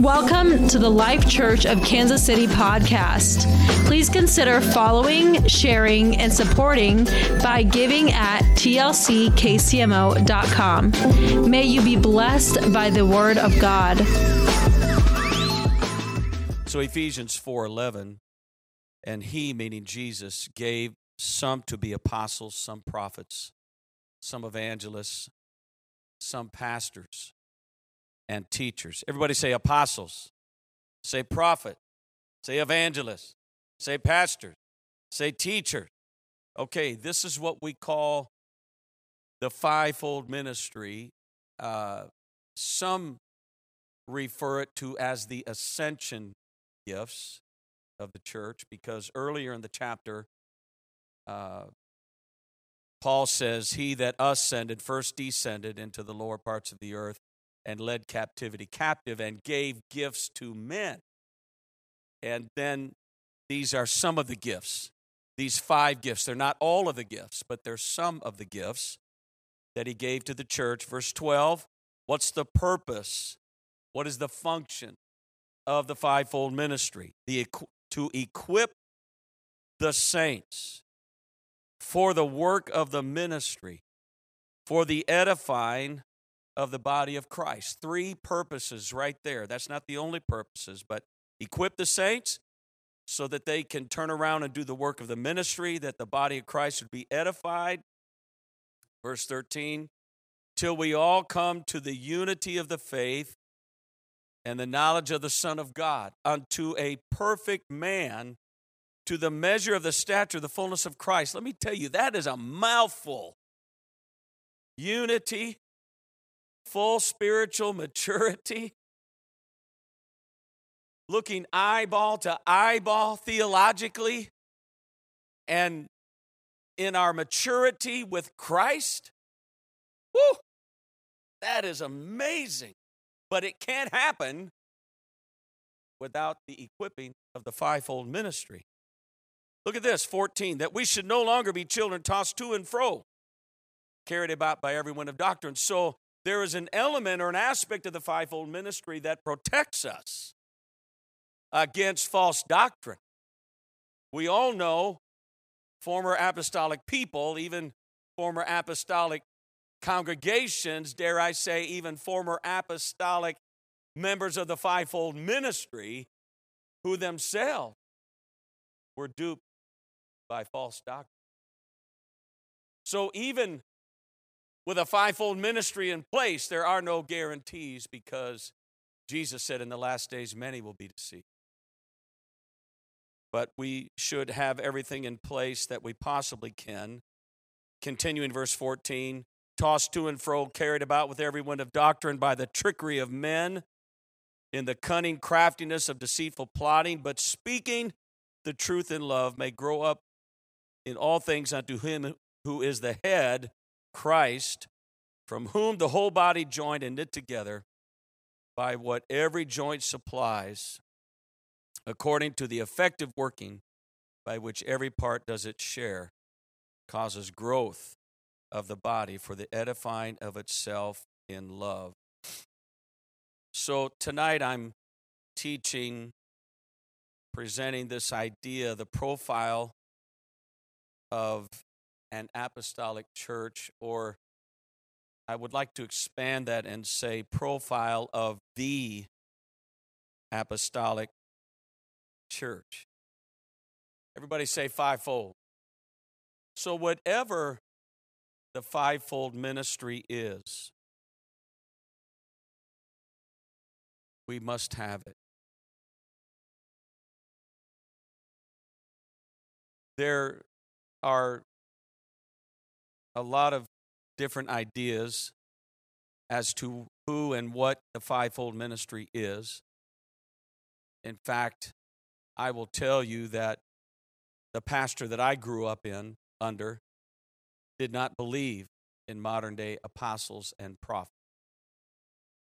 Welcome to the Life Church of Kansas City podcast. Please consider following, sharing, and supporting by giving at tlckcmo.com. May you be blessed by the Word of God. So Ephesians 4:11, and he, meaning Jesus, gave some to be apostles, some prophets, some evangelists, some pastors, and teachers. Everybody say apostles, say prophet, say evangelists, say pastors, say teachers. Okay, this is what we call the fivefold ministry. Some refer it to as the ascension gifts of the church, because earlier in the chapter, Paul says, he that ascended first descended into the lower parts of the earth, and led captivity captive, and gave gifts to men. And then these are some of the gifts, these five gifts. They're not all of the gifts, but they're some of the gifts that he gave to the church. Verse 12, what's the purpose? What is the function of the fivefold ministry? To equip the saints for the work of the ministry, for the edifying of the body of Christ. Three purposes right there. That's not the only purposes, but equip the saints so that they can turn around and do the work of the ministry, that the body of Christ would be edified. Verse 13, till we all come to the unity of the faith and the knowledge of the Son of God, unto a perfect man, to the measure of the stature, the fullness of Christ. Let me tell you, that is a mouthful. Unity, full spiritual maturity, looking eyeball to eyeball theologically and in our maturity with Christ. Woo! That is amazing. But it can't happen without the equipping of the fivefold ministry. Look at this, 14, that we should no longer be children tossed to and fro, carried about by every wind of doctrine. So there is an element or an aspect of the fivefold ministry that protects us against false doctrine. We all know former apostolic people, even former apostolic congregations, dare I say, even former apostolic members of the fivefold ministry who themselves were duped by false doctrine. So even with a fivefold ministry in place, there are no guarantees, because Jesus said in the last days many will be deceived. But we should have everything in place that we possibly can. Continuing verse 14, tossed to and fro, carried about with every wind of doctrine by the trickery of men, in the cunning craftiness of deceitful plotting, but speaking the truth in love may grow up in all things unto him who is the head, Christ, from whom the whole body joined and knit together by what every joint supplies, according to the effective working by which every part does its share, causes growth of the body for the edifying of itself in love. So tonight I'm teaching, presenting this idea, the profile of an apostolic church, or I would like to expand that and say profile of the apostolic church. Everybody say fivefold. So whatever the fivefold ministry is, we must have it. There are a lot of different ideas as to who and what the fivefold ministry is. In fact, I will tell you that the pastor that I grew up under did not believe in modern-day apostles and prophets.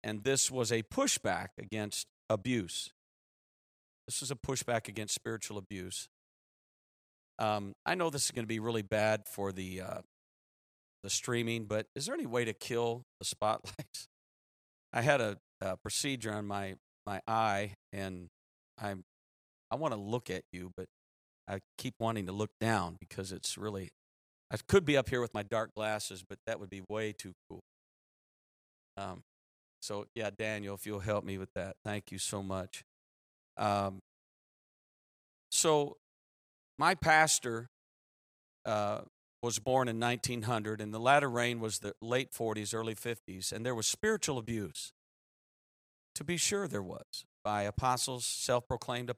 And this was a pushback against abuse. This was a pushback against spiritual abuse. I know this is going to be really bad for the streaming, but is there any way to kill the spotlights? I had a procedure on my my eye, and I want to look at you, but I keep wanting to look down because it's really, I could be up here with my dark glasses, but that would be way too cool. So, yeah, Daniel, if you'll help me with that. Thank you so much. So my pastor was born in 1900, and the latter reign was the late 40s, early 50s, and there was spiritual abuse. To be sure there was, by apostles, self-proclaimed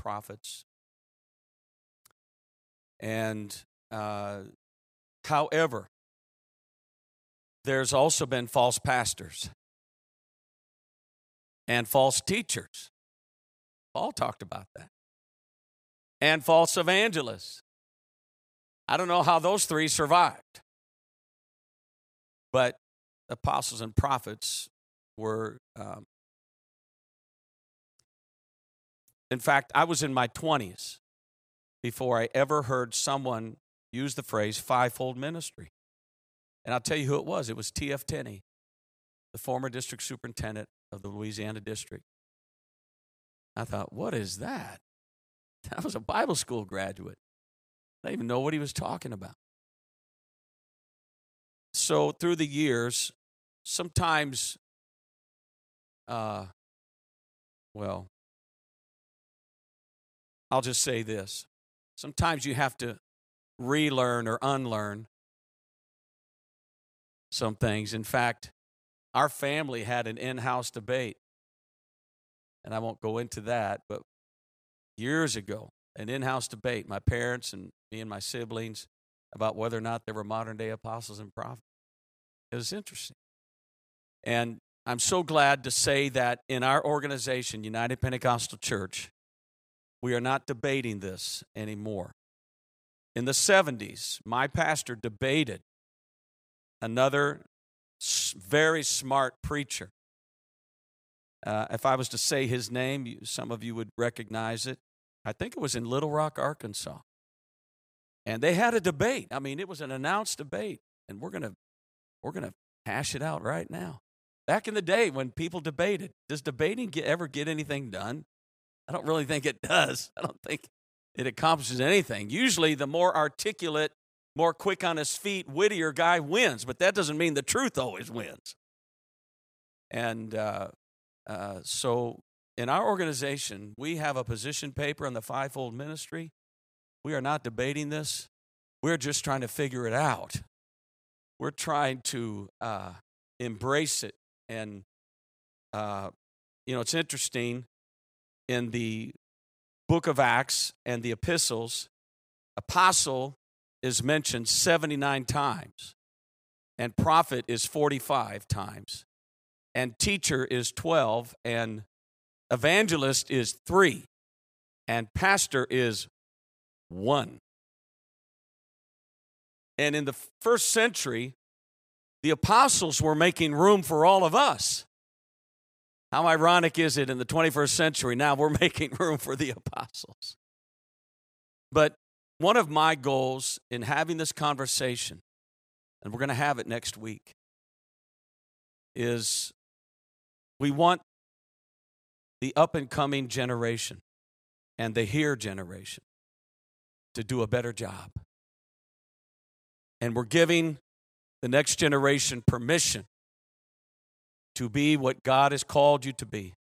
prophets. And however, there's also been false pastors and false teachers. Paul talked about that. And false evangelists. I don't know how those three survived. But apostles and prophets were... in fact, I was in my 20s before I ever heard someone use the phrase fivefold ministry. And I'll tell you who it was. It was T.F. Tenney, the former district superintendent of the Louisiana district. I thought, what is that? That was a Bible school graduate. I didn't even know what he was talking about. So through the years, sometimes, well, I'll just say this. Sometimes you have to relearn or unlearn some things. In fact, our family had an in-house debate, and I won't go into that, but years ago, an in-house debate, my parents and me and my siblings, about whether or not there were modern-day apostles and prophets. It was interesting. And I'm so glad to say that in our organization, United Pentecostal Church, we are not debating this anymore. In the 70s, my pastor debated another very smart preacher. If I was to say his name, some of you would recognize it. I think it was in Little Rock, Arkansas. And they had a debate. I mean, it was an announced debate, and we're going to hash it out right now. Back in the day when people debated, does debating ever get anything done? I don't really think it does. I don't think it accomplishes anything. Usually the more articulate, more quick on his feet, wittier guy wins, but that doesn't mean the truth always wins. And so in our organization, we have a position paper on the fivefold ministry. We are not debating this. We're just trying to figure it out. We're trying to embrace it. And, it's interesting. In the book of Acts and the epistles, apostle is mentioned 79 times, and prophet is 45 times, and teacher is 12, and evangelist is 3, and pastor is 1. And in the first century, the apostles were making room for all of us. How ironic is it in the 21st century, now we're making room for the apostles. But one of my goals in having this conversation, and we're going to have it next week, is we want the up-and-coming generation and the here generation to do a better job. And we're giving the next generation permission to be what God has called you to be.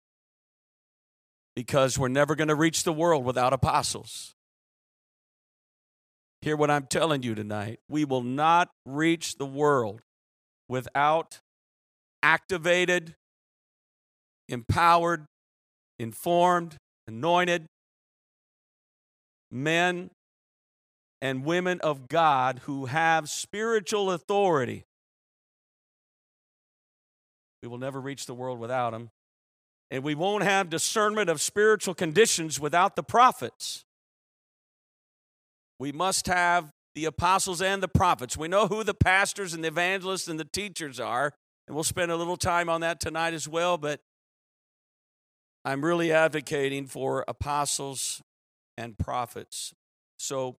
Because we're never going to reach the world without apostles. Hear what I'm telling you tonight. We will not reach the world without activated, empowered, informed, anointed men and women of God who have spiritual authority. We will never reach the world without them. And we won't have discernment of spiritual conditions without the prophets. We must have the apostles and the prophets. We know who the pastors and the evangelists and the teachers are, and we'll spend a little time on that tonight as well, but I'm really advocating for apostles and prophets. So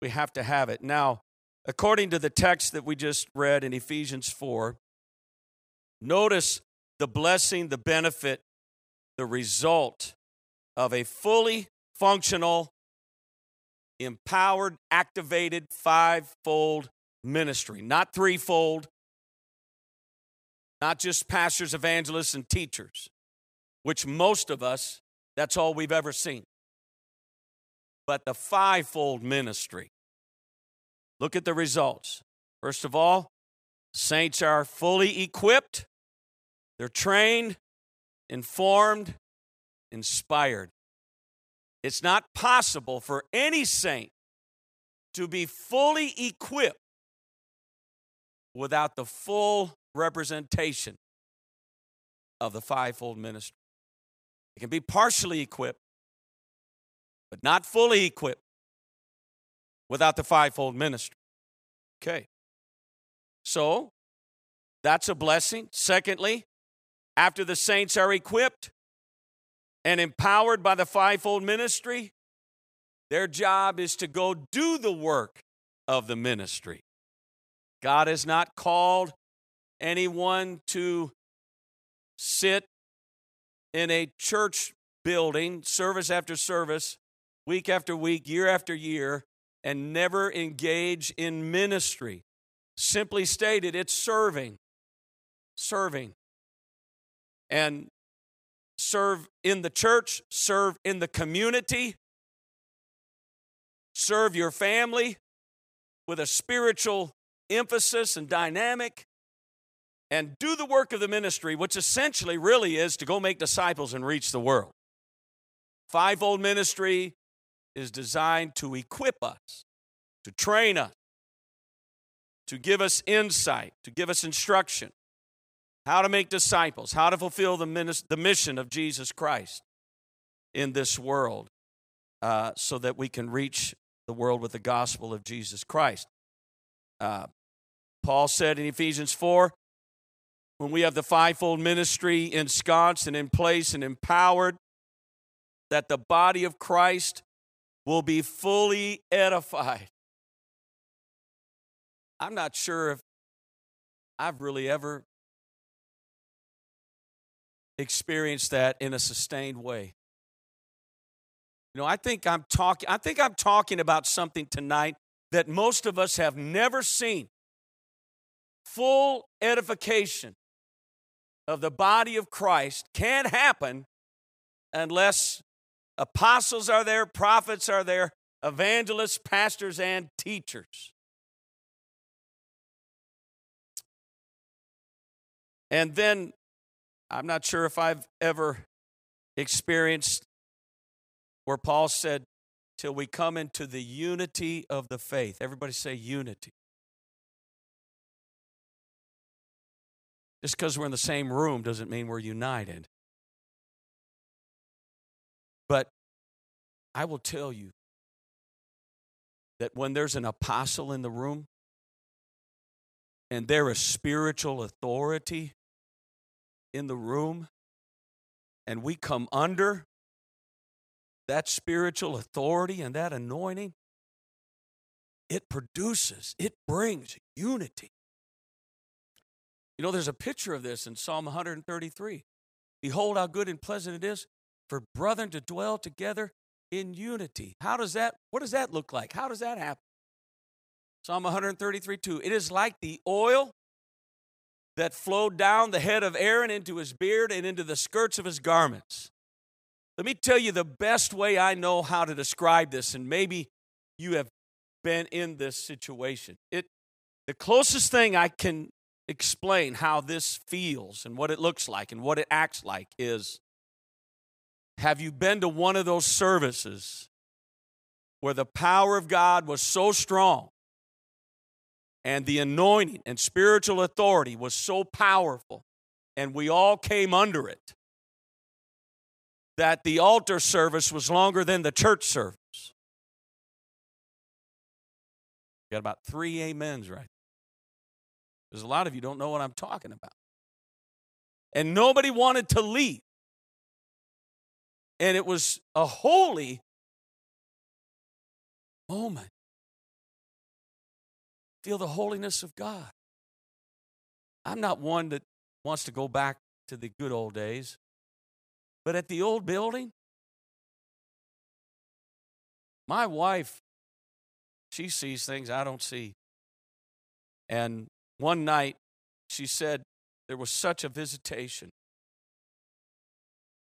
we have to have it. Now, according to the text that we just read in Ephesians 4, notice the blessing, the benefit the result of a fully functional, empowered, activated, five-fold ministry. Not threefold, not just pastors, evangelists, and teachers, which most of us, that's all we've ever seen. But the five-fold ministry. Look at the results. First of all, saints are fully equipped. They're trained, informed, inspired. It's not possible for any saint to be fully equipped without the full representation of the fivefold ministry. It can be partially equipped, but not fully equipped without the fivefold ministry. Okay. So, that's a blessing. Secondly, after the saints are equipped and empowered by the fivefold ministry, their job is to go do the work of the ministry. God has not called anyone to sit in a church building, service after service, week after week, year after year, and never engage in ministry. Simply stated, it's serving. Serving. And serve in the church, serve in the community, serve your family with a spiritual emphasis and dynamic, and do the work of the ministry, which essentially really is to go make disciples and reach the world. Fivefold ministry is designed to equip us, to train us, to give us insight, to give us instruction, how to make disciples, how to fulfill the mission of Jesus Christ in this world so that we can reach the world with the gospel of Jesus Christ. Paul said in Ephesians 4, when we have the fivefold ministry ensconced and in place and empowered, that the body of Christ will be fully edified. I'm not sure if I've really ever experienced that in a sustained way. You know, I think I'm talking about something tonight that most of us have never seen. Full edification of the body of Christ can't happen unless apostles are there, prophets are there, evangelists, pastors, and teachers. And then, I'm not sure if I've ever experienced where Paul said, till we come into the unity of the faith. Everybody say unity. Just because we're in the same room doesn't mean we're united. But I will tell you that when there's an apostle in the room and there is spiritual authority in the room, and we come under that spiritual authority and that anointing, it produces, it brings unity. You know, there's a picture of this in Psalm 133. Behold, how good and pleasant it is for brethren to dwell together in unity. What does that look like? How does that happen? Psalm 133:2. It is like the oil that flowed down the head of Aaron into his beard and into the skirts of his garments. Let me tell you the best way I know how to describe this, and maybe you have been in this situation. The closest thing I can explain how this feels and what it looks like and what it acts like is, have you been to one of those services where the power of God was so strong and the anointing and spiritual authority was so powerful, and we all came under it, that the altar service was longer than the church service? Got about three amens right there. Because a lot of you don't know what I'm talking about. And nobody wanted to leave. And it was a holy moment. Feel the holiness of God. I'm not one that wants to go back to the good old days. But at the old building, my wife, she sees things I don't see. And one night, she said there was such a visitation.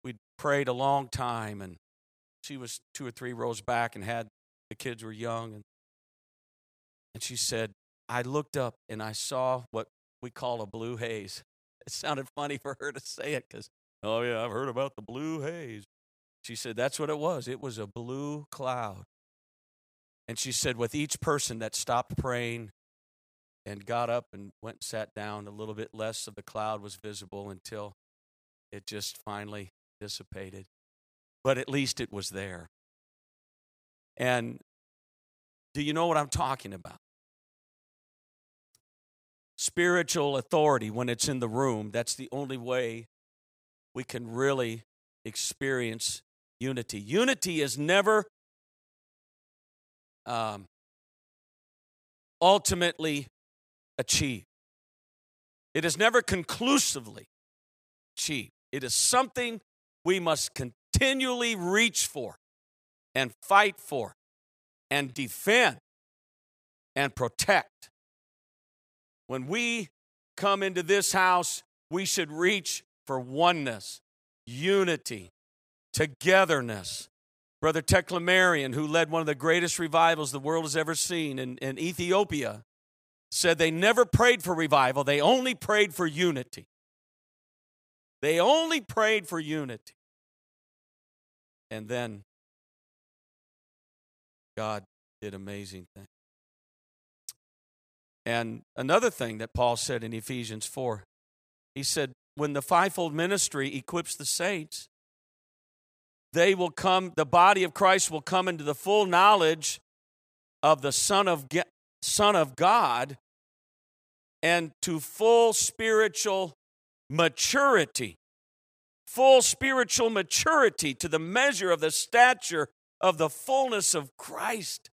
We'd prayed a long time, and she was 2 or 3 rows back and had the kids were young. And she said, I looked up and I saw what we call a blue haze. It sounded funny for her to say it because, oh, yeah, I've heard about the blue haze. She said, that's what it was. It was a blue cloud. And she said, with each person that stopped praying and got up and went and sat down, a little bit less of the cloud was visible until it just finally dissipated. But at least it was there. And do you know what I'm talking about? Spiritual authority, when it's in the room, that's the only way we can really experience unity. Unity is never ultimately achieved. It is never conclusively achieved. It is something we must continually reach for and fight for and defend and protect. When we come into this house, we should reach for oneness, unity, togetherness. Brother Teclamarian, who led one of the greatest revivals the world has ever seen in Ethiopia, said they never prayed for revival. They only prayed for unity. They only prayed for unity. And then God did amazing things. And another thing that Paul said in Ephesians 4, he said, when the fivefold ministry equips the saints, they will come, the body of Christ will come into the full knowledge of the Son of God and to full spiritual maturity. Full spiritual maturity to the measure of the stature of the fullness of Christ.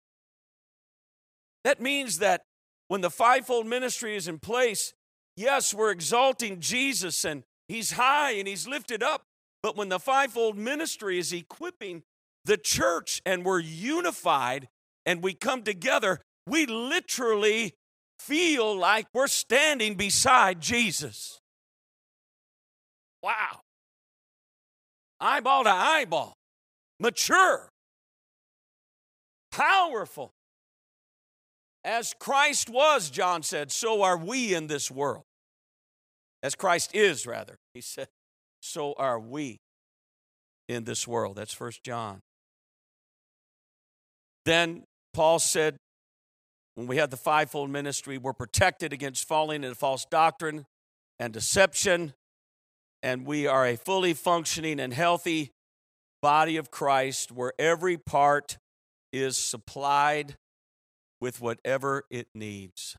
That means that when the fivefold ministry is in place, yes, we're exalting Jesus and he's high and he's lifted up. But when the fivefold ministry is equipping the church and we're unified and we come together, we literally feel like we're standing beside Jesus. Wow. Eyeball to eyeball. Mature. Powerful. As Christ was, John said, so are we in this world. As Christ is, rather, he said. So are we in this world. That's 1 John. Then Paul said, when we have the fivefold ministry, we're protected against falling into false doctrine and deception, and we are a fully functioning and healthy body of Christ where every part is supplied with whatever it needs.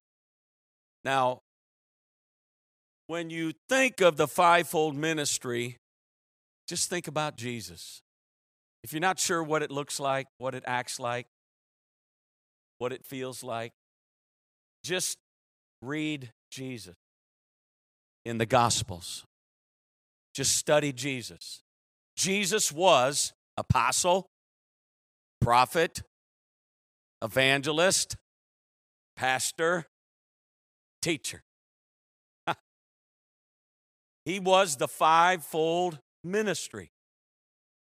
Now, when you think of the fivefold ministry, just think about Jesus. If you're not sure what it looks like, what it acts like, what it feels like, just read Jesus in the Gospels. Just study Jesus. Jesus was apostle, prophet, evangelist, pastor, teacher. He was the fivefold ministry.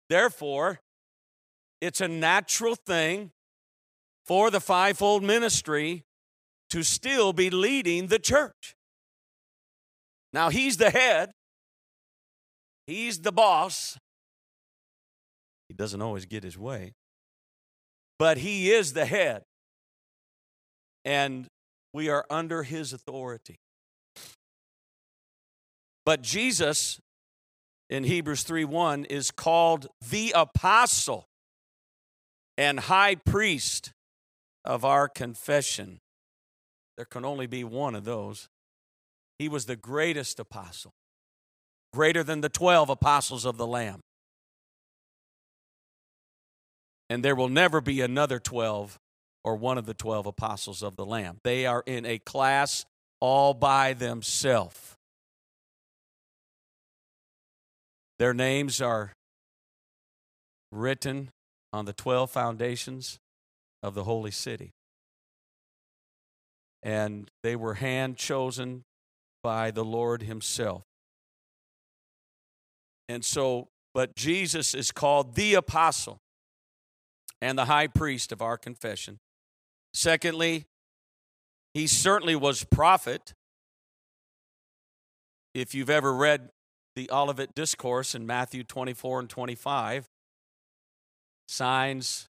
Therefore, it's a natural thing for the fivefold ministry to still be leading the church. Now, he's the head. He's the boss. He doesn't always get his way. But he is the head. And we are under his authority. But Jesus, in Hebrews 3:1, is called the apostle and high priest of our confession. There can only be one of those. He was the greatest apostle, greater than the 12 apostles of the Lamb. And there will never be another 12 or one of the 12 apostles of the Lamb. They are in a class all by themselves. Their names are written on the 12 foundations of the holy city. And they were hand-chosen by the Lord himself. And so, but Jesus is called the apostle and the high priest of our confession. Secondly, he certainly was prophet. If you've ever read the Olivet Discourse in Matthew 24 and 25, signs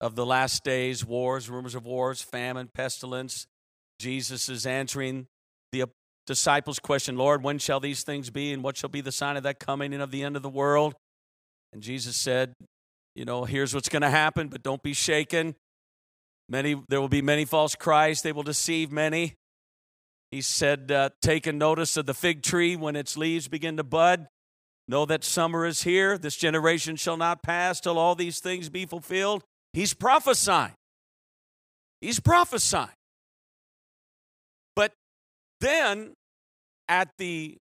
of the last days, wars, rumors of wars, famine, pestilence. Jesus is answering the disciples' question, Lord, when shall these things be, and what shall be the sign of that coming and of the end of the world? And Jesus said, you know, here's what's going to happen, but don't be shaken. There will be many false Christs. They will deceive many. He said, taking notice of the fig tree when its leaves begin to bud. Know that summer is here. This generation shall not pass till all these things be fulfilled. He's prophesying. He's prophesying. But then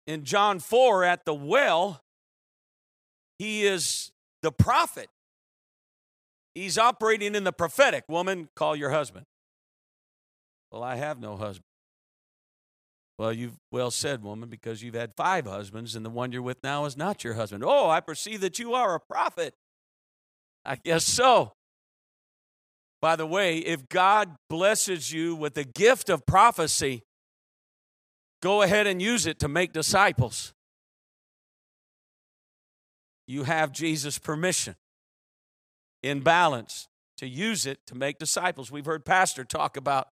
in John 4 at the well, he is the prophet. He's operating in the prophetic. Woman, call your husband. Well, I have no husband. Well, you've well said, woman, because you've had 5 husbands, and the one you're with now is not your husband. Oh, I perceive that you are a prophet. I guess so. By the way, if God blesses you with the gift of prophecy, go ahead and use it to make disciples. You have Jesus' permission in balance to use it to make disciples. We've heard Pastor talk about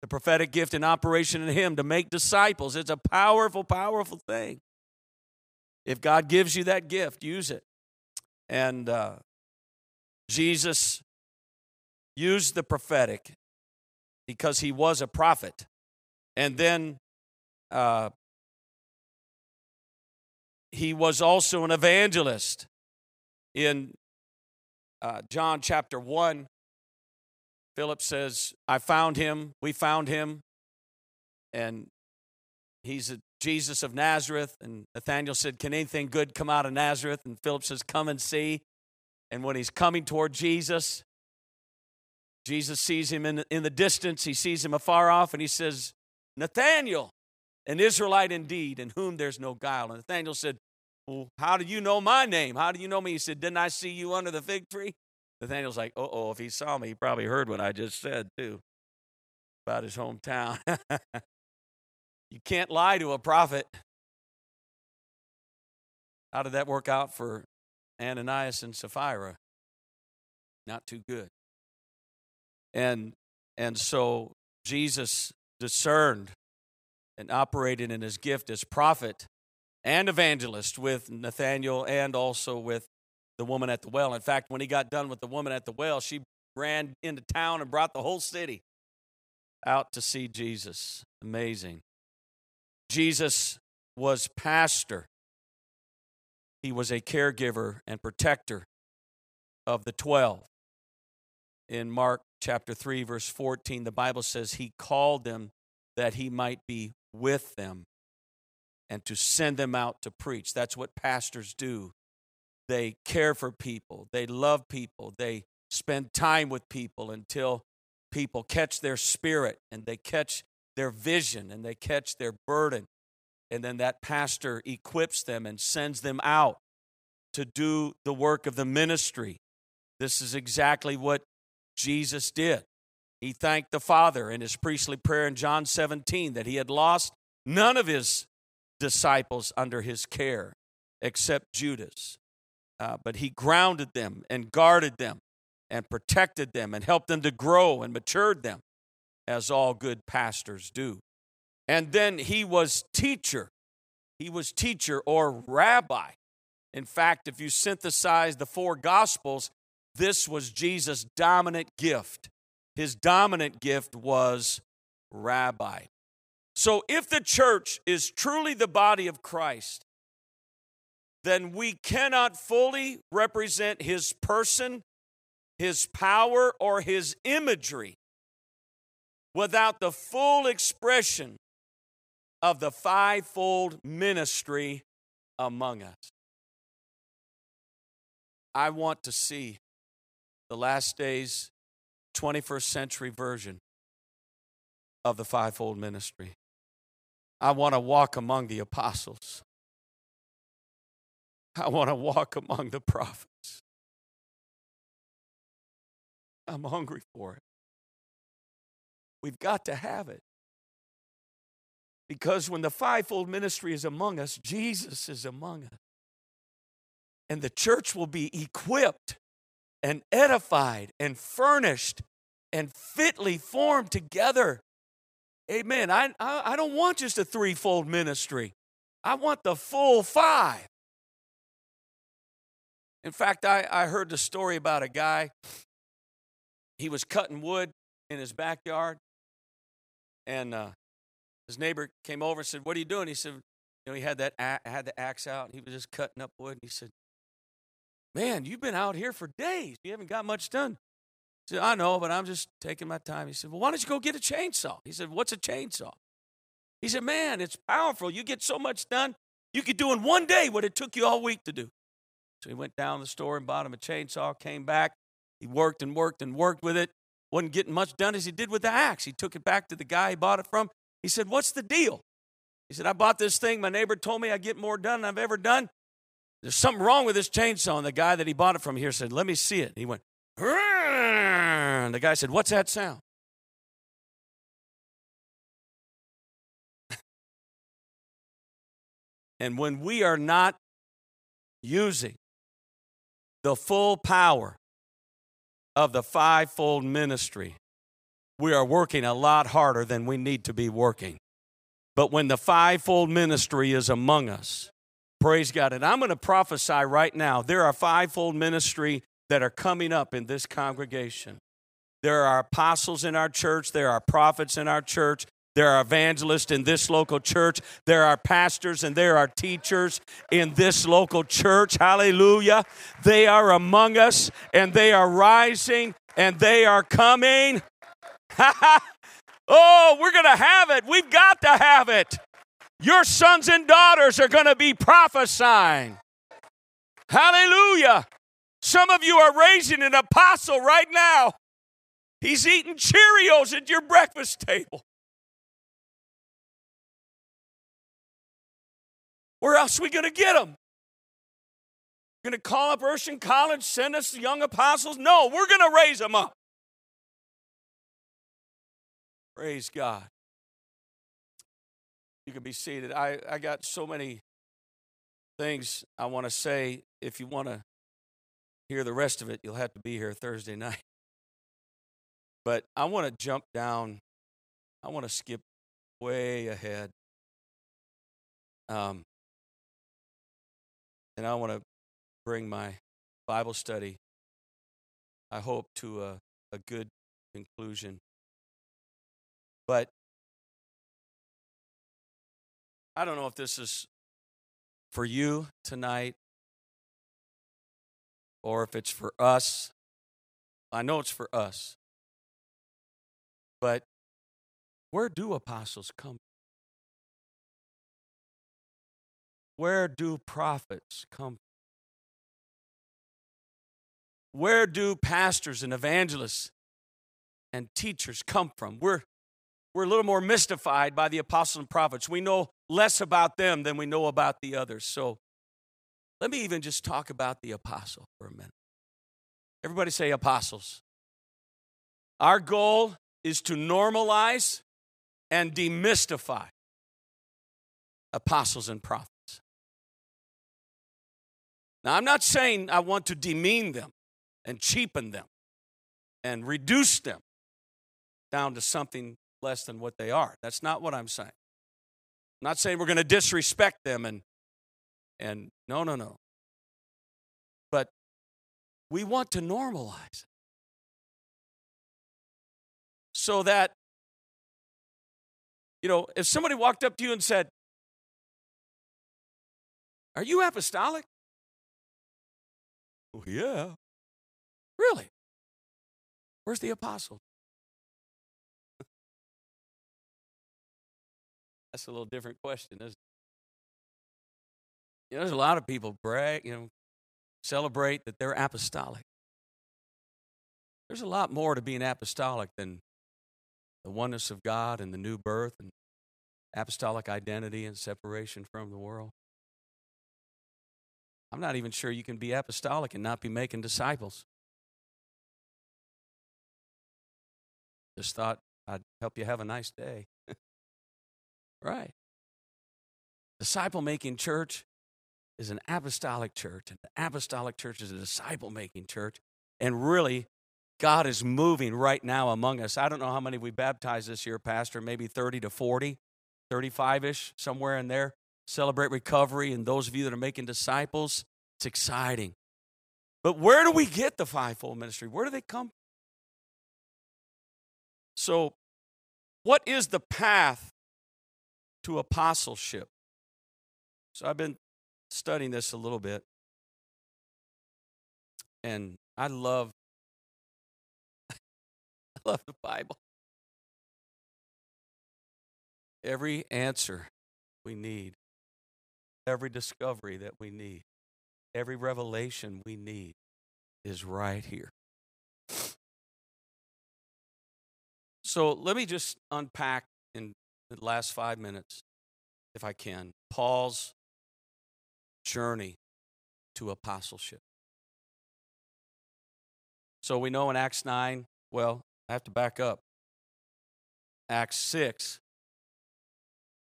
the prophetic gift in operation in him to make disciples. It's a powerful, powerful thing. If God gives you that gift, use it. And Jesus used the prophetic because he was a prophet. And then he was also an evangelist. In John chapter 1, Philip says, I found him, we found him, and he's Jesus of Nazareth. And Nathanael said, can anything good come out of Nazareth? And Philip says, come and see. And when he's coming toward Jesus, Jesus sees him in the distance. He sees him afar off, and he says, Nathanael, an Israelite indeed, in whom there's no guile. And Nathanael said, well, how do you know my name? How do you know me? He said, didn't I see you under the fig tree? Nathanael's like, uh-oh, if he saw me, he probably heard what I just said, too, about his hometown. You can't lie to a prophet. How did that work out for Ananias and Sapphira? Not too good. And so Jesus discerned and operated in his gift as prophet and evangelist with Nathanael and also with the woman at the well. In fact, when he got done with the woman at the well, she ran into town and brought the whole city out to see Jesus. Amazing. Jesus was pastor. He was a caregiver and protector of the 12. In Mark chapter 3, verse 14, the Bible says he called them that he might be with them and to send them out to preach. That's what pastors do. They care for people. They love people. They spend time with people until people catch their spirit and they catch their vision and they catch their burden. And then that pastor equips them and sends them out to do the work of the ministry. This is exactly what Jesus did. He thanked the Father in his priestly prayer in John 17 that he had lost none of his disciples under his care except Judas. But he grounded them and guarded them and protected them and helped them to grow and matured them, as all good pastors do. And then he was teacher. He was teacher or rabbi. In fact, if you synthesize the 4 Gospels, this was Jesus' dominant gift. His dominant gift was rabbi. So if the church is truly the body of Christ, then we cannot fully represent his person, his power, or his imagery without the full expression of the fivefold ministry among us. I want to see the last days, 21st century version of the fivefold ministry. I want to walk among the apostles. I want to walk among the prophets. I'm hungry for it. We've got to have it. Because when the fivefold ministry is among us, Jesus is among us. And the church will be equipped and edified and furnished and fitly formed together. Amen. I don't want just a threefold ministry. I want the full five. In fact, I heard the story about a guy. He was cutting wood in his backyard. And his neighbor came over and said, "What are you doing?" He said, he had the axe out. He was just cutting up wood. And he said, "Man, you've been out here for days. You haven't got much done." He said, "I know, but I'm just taking my time." He said, "Well, why don't you go get a chainsaw?" He said, "What's a chainsaw?" He said, "Man, it's powerful. You get so much done. You could do in one day what it took you all week to do." So he went down to the store and bought him a chainsaw, came back. He worked and worked and worked with it. Wasn't getting much done as he did with the axe. He took it back to the guy he bought it from. He said, "What's the deal?" He said, "I bought this thing. My neighbor told me I get more done than I've ever done. There's something wrong with this chainsaw." And the guy that he bought it from here said, "Let me see it." And he went, "Rrrr." And the guy said, "What's that sound?" And when we are not using the full power of the fivefold ministry, we are working a lot harder than we need to be working. But when the fivefold ministry is among us, praise God. And I'm going to prophesy right now, there are fivefold ministry that are coming up in this congregation. There are apostles in our church. There are prophets in our church. There are evangelists in this local church. There are pastors and there are teachers in this local church. Hallelujah. They are among us and they are rising and they are coming. Oh, we're going to have it. We've got to have it. Your sons and daughters are going to be prophesying. Hallelujah. Some of you are raising an apostle right now. He's eating Cheerios at your breakfast table. Where else are we going to get them? We're going to call up Urshan College, send us the young apostles? No, we're going to raise them up. Praise God. You can be seated. I got so many things I want to say. If you want to hear the rest of it, you'll have to be here Thursday night. But I want to jump down. I want to skip way ahead. And I want to bring my Bible study, I hope, to a good conclusion. But I don't know if this is for you tonight or if it's for us. I know it's for us. But where do apostles come from? Where do prophets come from? Where do pastors and evangelists and teachers come from? We're a little more mystified by the apostles and prophets. We know less about them than we know about the others. So let me even just talk about the apostle for a minute. Everybody say apostles. Our goal is to normalize and demystify apostles and prophets. Now, I'm not saying I want to demean them and cheapen them and reduce them down to something less than what they are. That's not what I'm saying. I'm not saying we're going to disrespect them and no. But we want to normalize it so that, if somebody walked up to you and said, "Are you apostolic?" "Oh, yeah." "Really? Where's the apostle?" That's a little different question, isn't it? There's a lot of people brag, celebrate that they're apostolic. There's a lot more to being apostolic than the oneness of God and the new birth and apostolic identity and separation from the world. I'm not even sure you can be apostolic and not be making disciples. Just thought I'd help you have a nice day. Right. Disciple-making church is an apostolic church, and the apostolic church is a disciple-making church. And really, God is moving right now among us. I don't know how many we baptized this year, Pastor, maybe 30 to 40, 35-ish, somewhere in there. Celebrate recovery, and those of you that are making disciples, it's exciting. But where do we get the fivefold ministry? Where do they come from? So, what is the path to apostleship? So I've been studying this a little bit, and I love the Bible. Every answer we need, every discovery that we need, every revelation we need is right here. So let me just unpack in the last 5 minutes, if I can, Paul's journey to apostleship. So we know in Acts 9, well, I have to back up. Acts 6,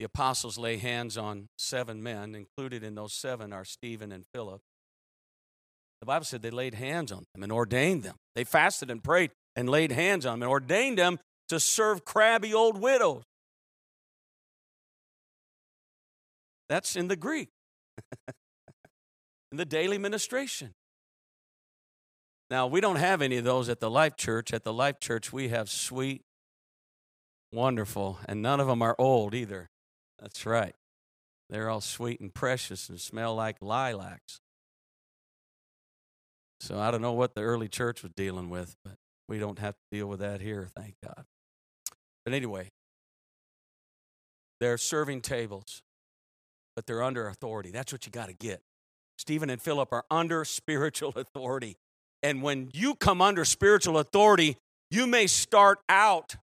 the apostles lay hands on 7 men. Included in those 7 are Stephen and Philip. The Bible said they laid hands on them and ordained them. They fasted and prayed and laid hands on them and ordained them to serve crabby old widows. That's in the Greek, in the daily ministration. Now, we don't have any of those at the Life Church. At the Life Church, we have sweet, wonderful, and none of them are old either. That's right. They're all sweet and precious and smell like lilacs. So I don't know what the early church was dealing with, but we don't have to deal with that here, thank God. But anyway, they're serving tables, but they're under authority. That's what you got to get. Stephen and Philip are under spiritual authority. And when you come under spiritual authority, you may start out,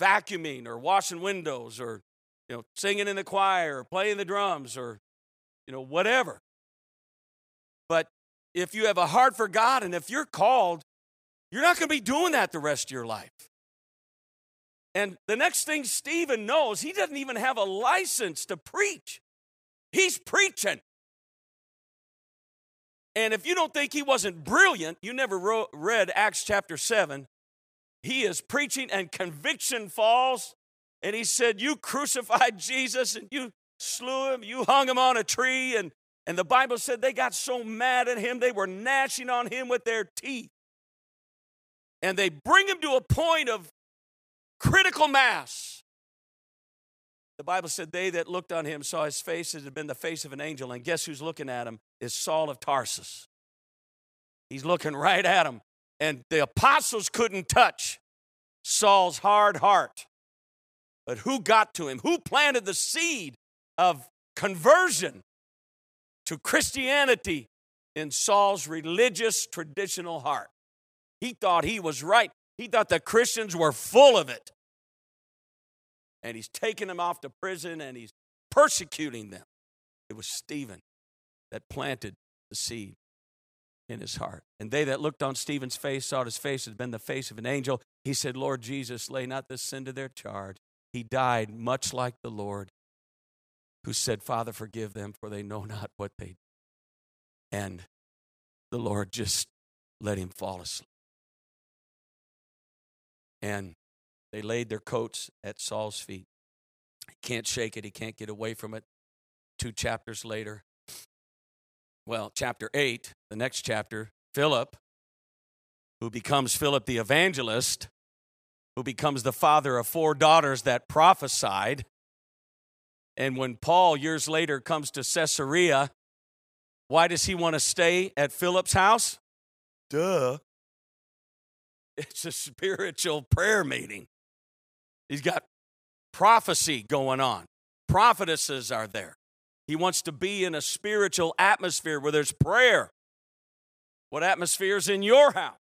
vacuuming or washing windows or, singing in the choir or playing the drums or, whatever. But if you have a heart for God and if you're called, you're not going to be doing that the rest of your life. And the next thing Stephen knows, he doesn't even have a license to preach. He's preaching. And if you don't think he wasn't brilliant, you never read Acts chapter 7. He is preaching and conviction falls. And he said, you crucified Jesus and you slew him. You hung him on a tree. And the Bible said they got so mad at him, they were gnashing on him with their teeth. And they bring him to a point of critical mass. The Bible said they that looked on him saw his face as had been the face of an angel. And guess who's looking at him? Is Saul of Tarsus. He's looking right at him. And the apostles couldn't touch Saul's hard heart. But who got to him? Who planted the seed of conversion to Christianity in Saul's religious traditional heart? He thought he was right. He thought the Christians were full of it. And he's taking them off to prison and he's persecuting them. It was Stephen that planted the seed in his heart. And they that looked on Stephen's face saw his face had been the face of an angel. He said, Lord Jesus, lay not this sin to their charge. He died much like the Lord who said, Father, forgive them, for they know not what they do. And the Lord just let him fall asleep. And they laid their coats at Saul's feet. He can't shake it. He can't get away from it. 2 chapters later, well, chapter 8, the next chapter, Philip, who becomes Philip the evangelist, who becomes the father of 4 daughters that prophesied. And when Paul, years later, comes to Caesarea, why does he want to stay at Philip's house? Duh. It's a spiritual prayer meeting. He's got prophecy going on. Prophetesses are there. He wants to be in a spiritual atmosphere where there's prayer. What atmosphere is in your house?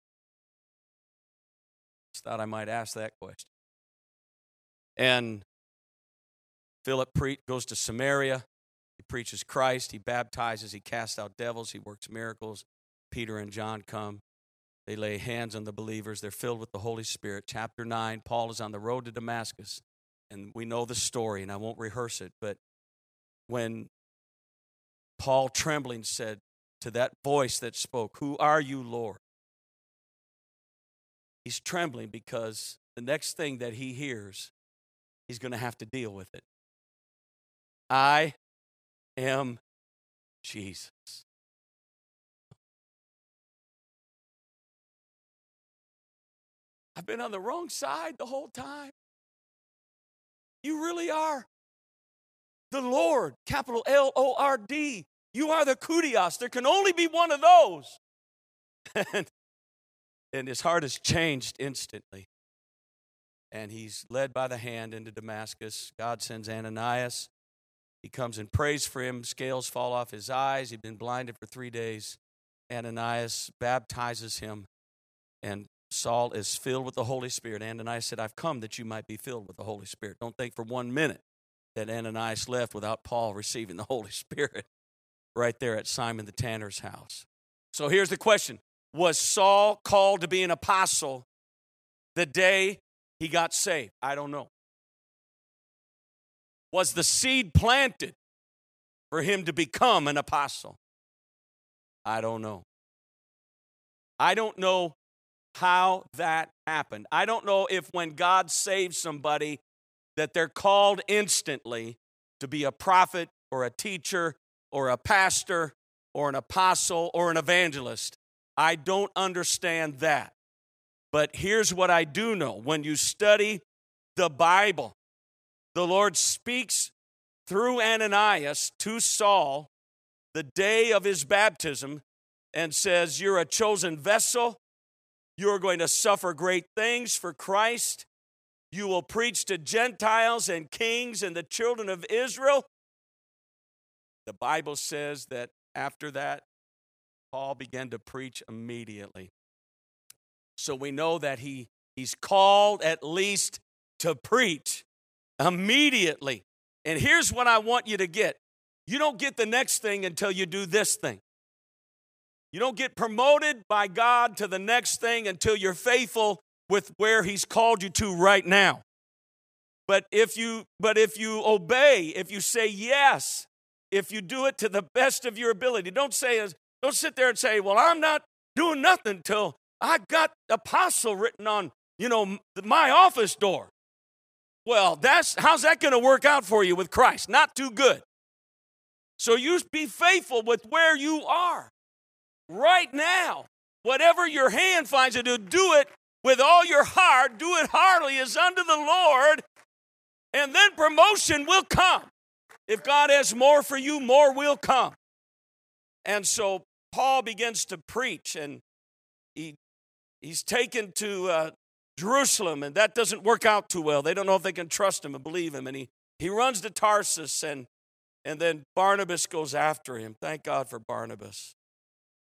Just thought I might ask that question. And Philip goes to Samaria. He preaches Christ. He baptizes. He casts out devils. He works miracles. Peter and John come. They lay hands on the believers. They're filled with the Holy Spirit. Chapter 9, Paul is on the road to Damascus. And we know the story, and I won't rehearse it, but when Paul, trembling, said to that voice that spoke, "Who are you, Lord?" He's trembling because the next thing that he hears, he's going to have to deal with it. "I am Jesus." I've been on the wrong side the whole time. You really are the Lord, capital Lord. You are the Kyrios. There can only be one of those. And his heart is changed instantly. And he's led by the hand into Damascus. God sends Ananias. He comes and prays for him. Scales fall off his eyes. He'd been blinded for 3 days. Ananias baptizes him. And Saul is filled with the Holy Spirit. Ananias said, "I've come that you might be filled with the Holy Spirit." Don't think for 1 minute that Ananias left without Paul receiving the Holy Spirit right there at Simon the Tanner's house. So here's the question. Was Saul called to be an apostle the day he got saved? I don't know. Was the seed planted for him to become an apostle? I don't know. I don't know how that happened. I don't know if when God saves somebody that they're called instantly to be a prophet or a teacher or a pastor or an apostle or an evangelist. I don't understand that. But here's what I do know. When you study the Bible, the Lord speaks through Ananias to Saul the day of his baptism and says, "You're a chosen vessel. You're going to suffer great things for Christ. You will preach to Gentiles and kings and the children of Israel." The Bible says that after that, Paul began to preach immediately. So we know that he's called at least to preach immediately. And here's what I want you to get. You don't get the next thing until you do this thing. You don't get promoted by God to the next thing until you're faithful with where he's called you to right now. But if you obey, if you say yes, if you do it to the best of your ability, don't sit there and say, "Well, I'm not doing nothing till I got apostle written on, my office door." Well, how's that going to work out for you with Christ? Not too good. So you be faithful with where you are. Right now, whatever your hand finds you to do it with all your heart, do it heartily as unto the Lord, and then promotion will come. If God has more for you, more will come. And so Paul begins to preach, and he's taken to Jerusalem, and that doesn't work out too well. They don't know if they can trust him and believe him, and he runs to Tarsus, and then Barnabas goes after him. Thank God for Barnabas.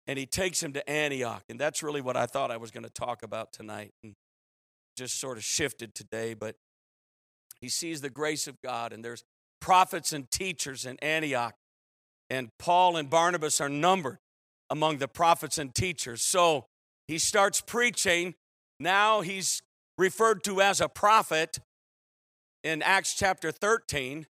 And he takes him to Antioch. And that's really what I thought I was going to talk about tonight. And just sort of shifted today. But he sees the grace of God. And there's prophets and teachers in Antioch. And Paul and Barnabas are numbered among the prophets and teachers. So he starts preaching. Now he's referred to as a prophet in Acts chapter 13.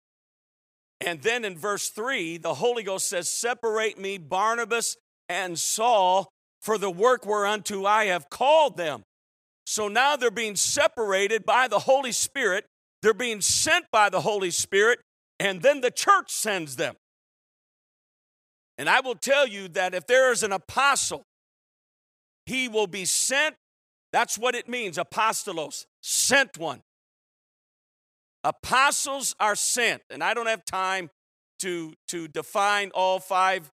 And then in verse 3, the Holy Ghost says, "Separate me, Barnabas and Saul, for the work whereunto I have called them." So now they're being separated by the Holy Spirit. They're being sent by the Holy Spirit, and then the church sends them. And I will tell you that if there is an apostle, he will be sent. That's what it means, apostolos, sent one. Apostles are sent, and I don't have time to define all five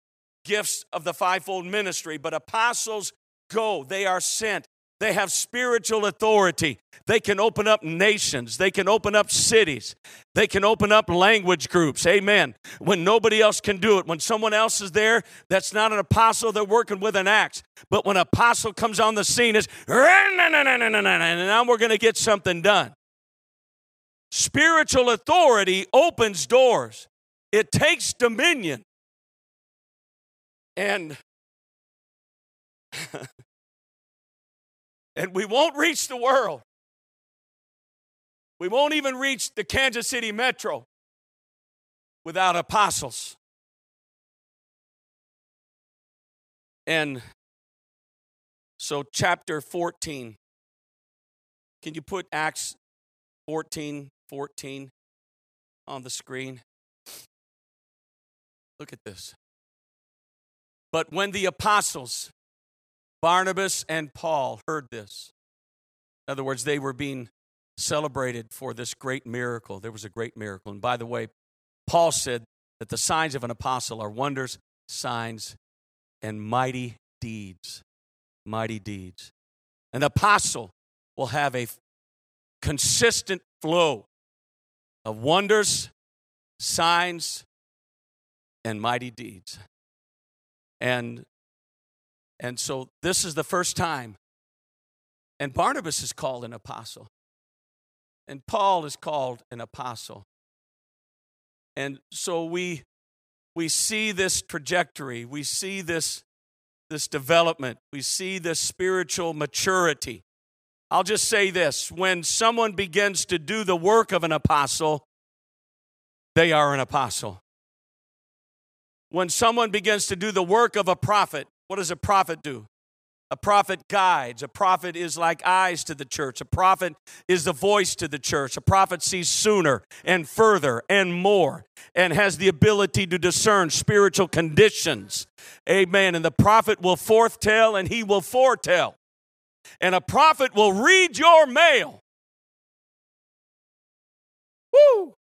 gifts of the fivefold ministry, but apostles go. They are sent. They have spiritual authority. They can open up nations. They can open up cities. They can open up language groups. Amen. When nobody else can do it. When someone else is there, that's not an apostle. They're working with an axe. But when an apostle comes on the scene, it's, and now we're going to get something done. Spiritual authority opens doors. It takes dominion. And we won't reach the world. We won't even reach the Kansas City metro without apostles. And so chapter 14. Can you put Acts 14:14 on the screen? Look at this. But when the apostles Barnabas and Paul heard this. In other words, they were being celebrated for this great miracle. There was a great miracle. And by the way, Paul said that the signs of an apostle are wonders, signs, and mighty deeds. Mighty deeds. An apostle will have a consistent flow of wonders, signs, and mighty deeds. And so this is the first time. And Barnabas is called an apostle. And Paul is called an apostle. And so we see this trajectory. We see this development. We see this spiritual maturity. I'll just say this. When someone begins to do the work of an apostle, they are an apostle. When someone begins to do the work of a prophet, what does a prophet do? A prophet guides. A prophet is like eyes to the church. A prophet is the voice to the church. A prophet sees sooner and further and more and has the ability to discern spiritual conditions. Amen. And the prophet will foretell and he will foretell. And a prophet will read your mail. Woo!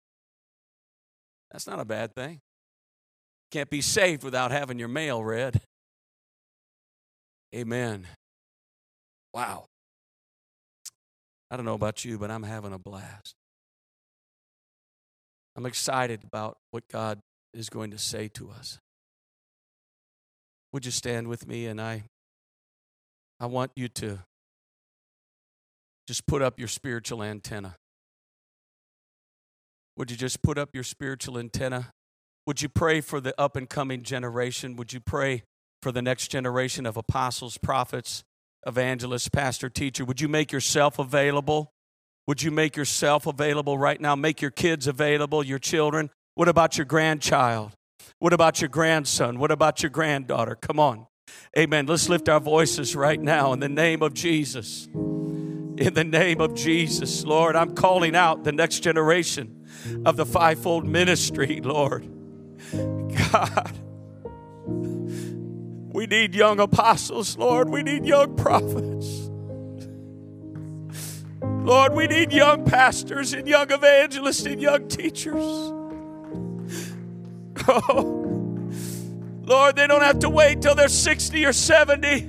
That's not a bad thing. Can't be saved without having your mail read. Amen. Wow. I don't know about you, but I'm having a blast. I'm excited about what God is going to say to us. Would you stand with me? And I want you to just put up your spiritual antenna. Would you just put up your spiritual antenna? Would you pray for the up and coming generation? Would you pray for the next generation of apostles, prophets, evangelists, pastor, teacher? Would you make yourself available? Would you make yourself available right now? Make your kids available, your children. What about your grandchild? What about your grandson? What about your granddaughter? Come on. Amen. Let's lift our voices right now in the name of Jesus. In the name of Jesus, Lord, I'm calling out the next generation of the fivefold ministry, Lord. God. We need young apostles, Lord. We need young prophets. Lord, we need young pastors and young evangelists and young teachers. Oh, Lord, they don't have to wait till they're 60 or 70.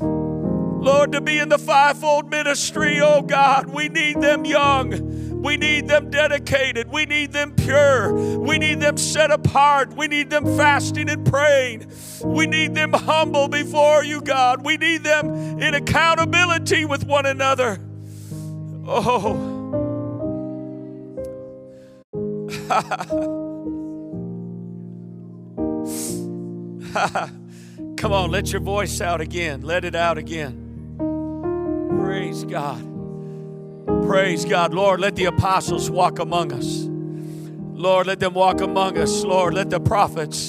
Lord, to be in the fivefold ministry, oh God, we need them young. We need them dedicated. We need them pure. We need them set apart. We need them fasting and praying. We need them humble before you, God. We need them in accountability with one another. Oh. Come on, let your voice out again. Let it out again. Praise God. Praise God. Lord, let the apostles walk among us. Lord, let them walk among us. Lord, let the prophets,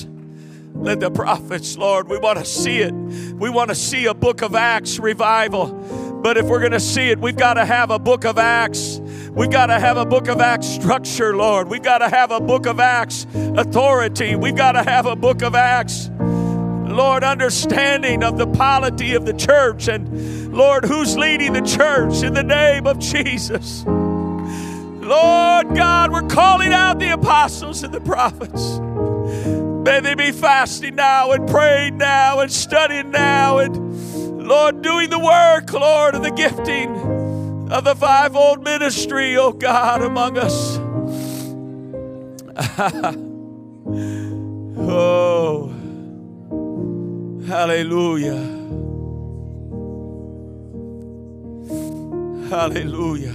Lord, we want to see it. We want to see a book of Acts revival. But if we're going to see it, we've got to have a book of Acts. We've got to have a book of Acts structure, Lord. We've got to have a book of Acts authority. We've got to have a book of Acts, Lord, understanding of the polity of the church and, Lord, who's leading the church in the name of Jesus. Lord God, we're calling out the apostles and the prophets. May they be fasting now and praying now and studying now and Lord, doing the work, Lord, of the gifting of the fivefold ministry, oh God, among us. Oh, hallelujah. Hallelujah.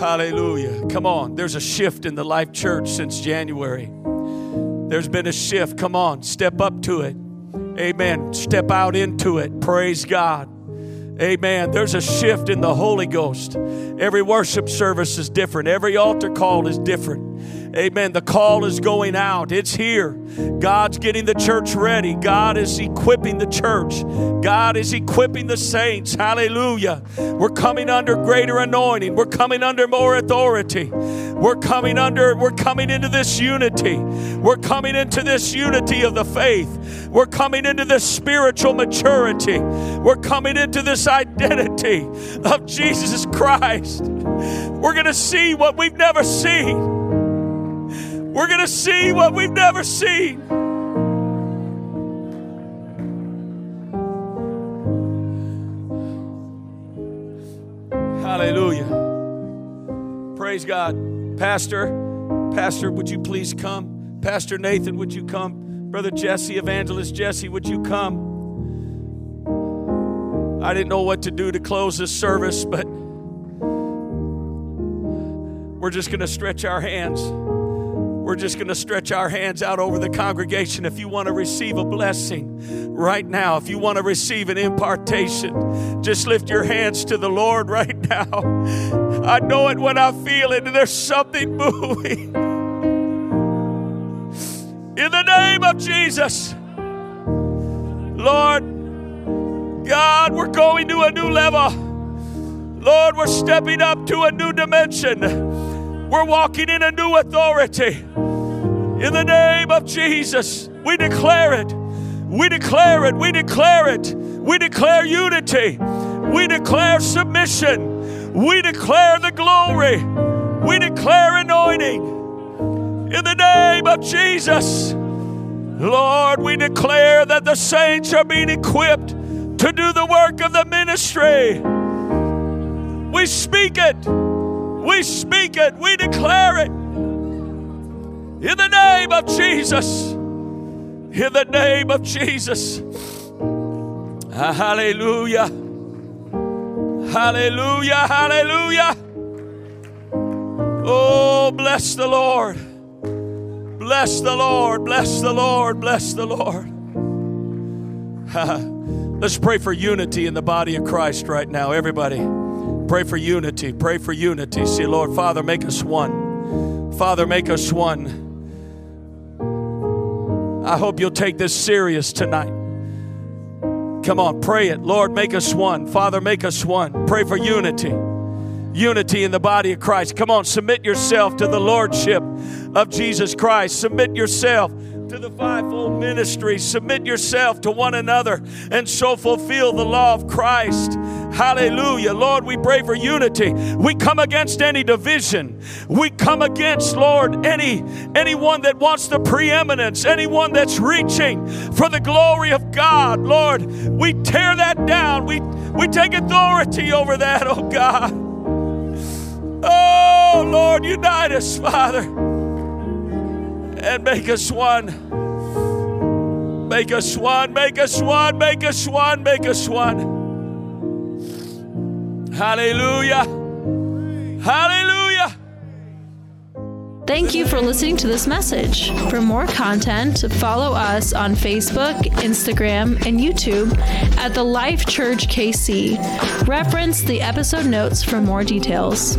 Hallelujah. Come on. There's a shift in the Life Church since January. There's been a shift. Come on. Step up to it. Amen. Step out into it. Praise God. Amen. There's a shift in the Holy Ghost. Every worship service is different. Every altar call is different. Amen. The call is going out. It's here. God's getting the church ready. God is equipping the church. God is equipping the saints. Hallelujah. We're coming under greater anointing. We're coming under more authority. We're coming into this unity. We're coming into this unity of the faith. We're coming into this spiritual maturity. We're coming into this identity of Jesus Christ. We're going to see what we've never seen. We're going to see what we've never seen. Hallelujah. Praise God. Pastor, would you please come? Pastor Nathan, would you come? Brother Jesse, Evangelist Jesse, would you come? I didn't know what to do to close this service, but we're just going to stretch our hands. We're just going to stretch our hands out over the congregation. If you want to receive a blessing right now, if you want to receive an impartation, just lift your hands to the Lord right now. I know it when I feel it, and there's something moving. In the name of Jesus, Lord, God, we're going to a new level. Lord, we're stepping up to a new dimension. We're walking in a new authority. In the name of Jesus, we declare it. We declare it. We declare it. We declare unity. We declare submission. We declare the glory. We declare anointing. In the name of Jesus, Lord, we declare that the saints are being equipped to do the work of the ministry. We speak it. We speak it. We declare it. In the name of Jesus. In the name of Jesus. Hallelujah. Hallelujah, hallelujah. Oh, bless the Lord. Bless the Lord, bless the Lord, bless the Lord. Let's pray for unity in the body of Christ right now, everybody. Pray for unity, pray for unity. See, Lord, Father, make us one. Father, make us one. I hope you'll take this serious tonight. Come on, pray it. Lord, make us one. Father, make us one. Pray for unity. Unity in the body of Christ. Come on, submit yourself to the Lordship of Jesus Christ. Submit yourself to the fivefold ministry. Submit yourself to one another and so fulfill the law of Christ. Hallelujah. Lord, we pray for unity. We come against any division. We come against, Lord, anyone that wants the preeminence, anyone that's reaching for the glory of God. Lord, we tear that down. We take authority over that, oh God. Oh, Lord, unite us, Father, and make us one. Make us one, make us one, make us one, make us one. Hallelujah. Hallelujah. Thank you for listening to this message. For more content, follow us on Facebook, Instagram, and YouTube at The Life Church KC. Reference the episode notes for more details.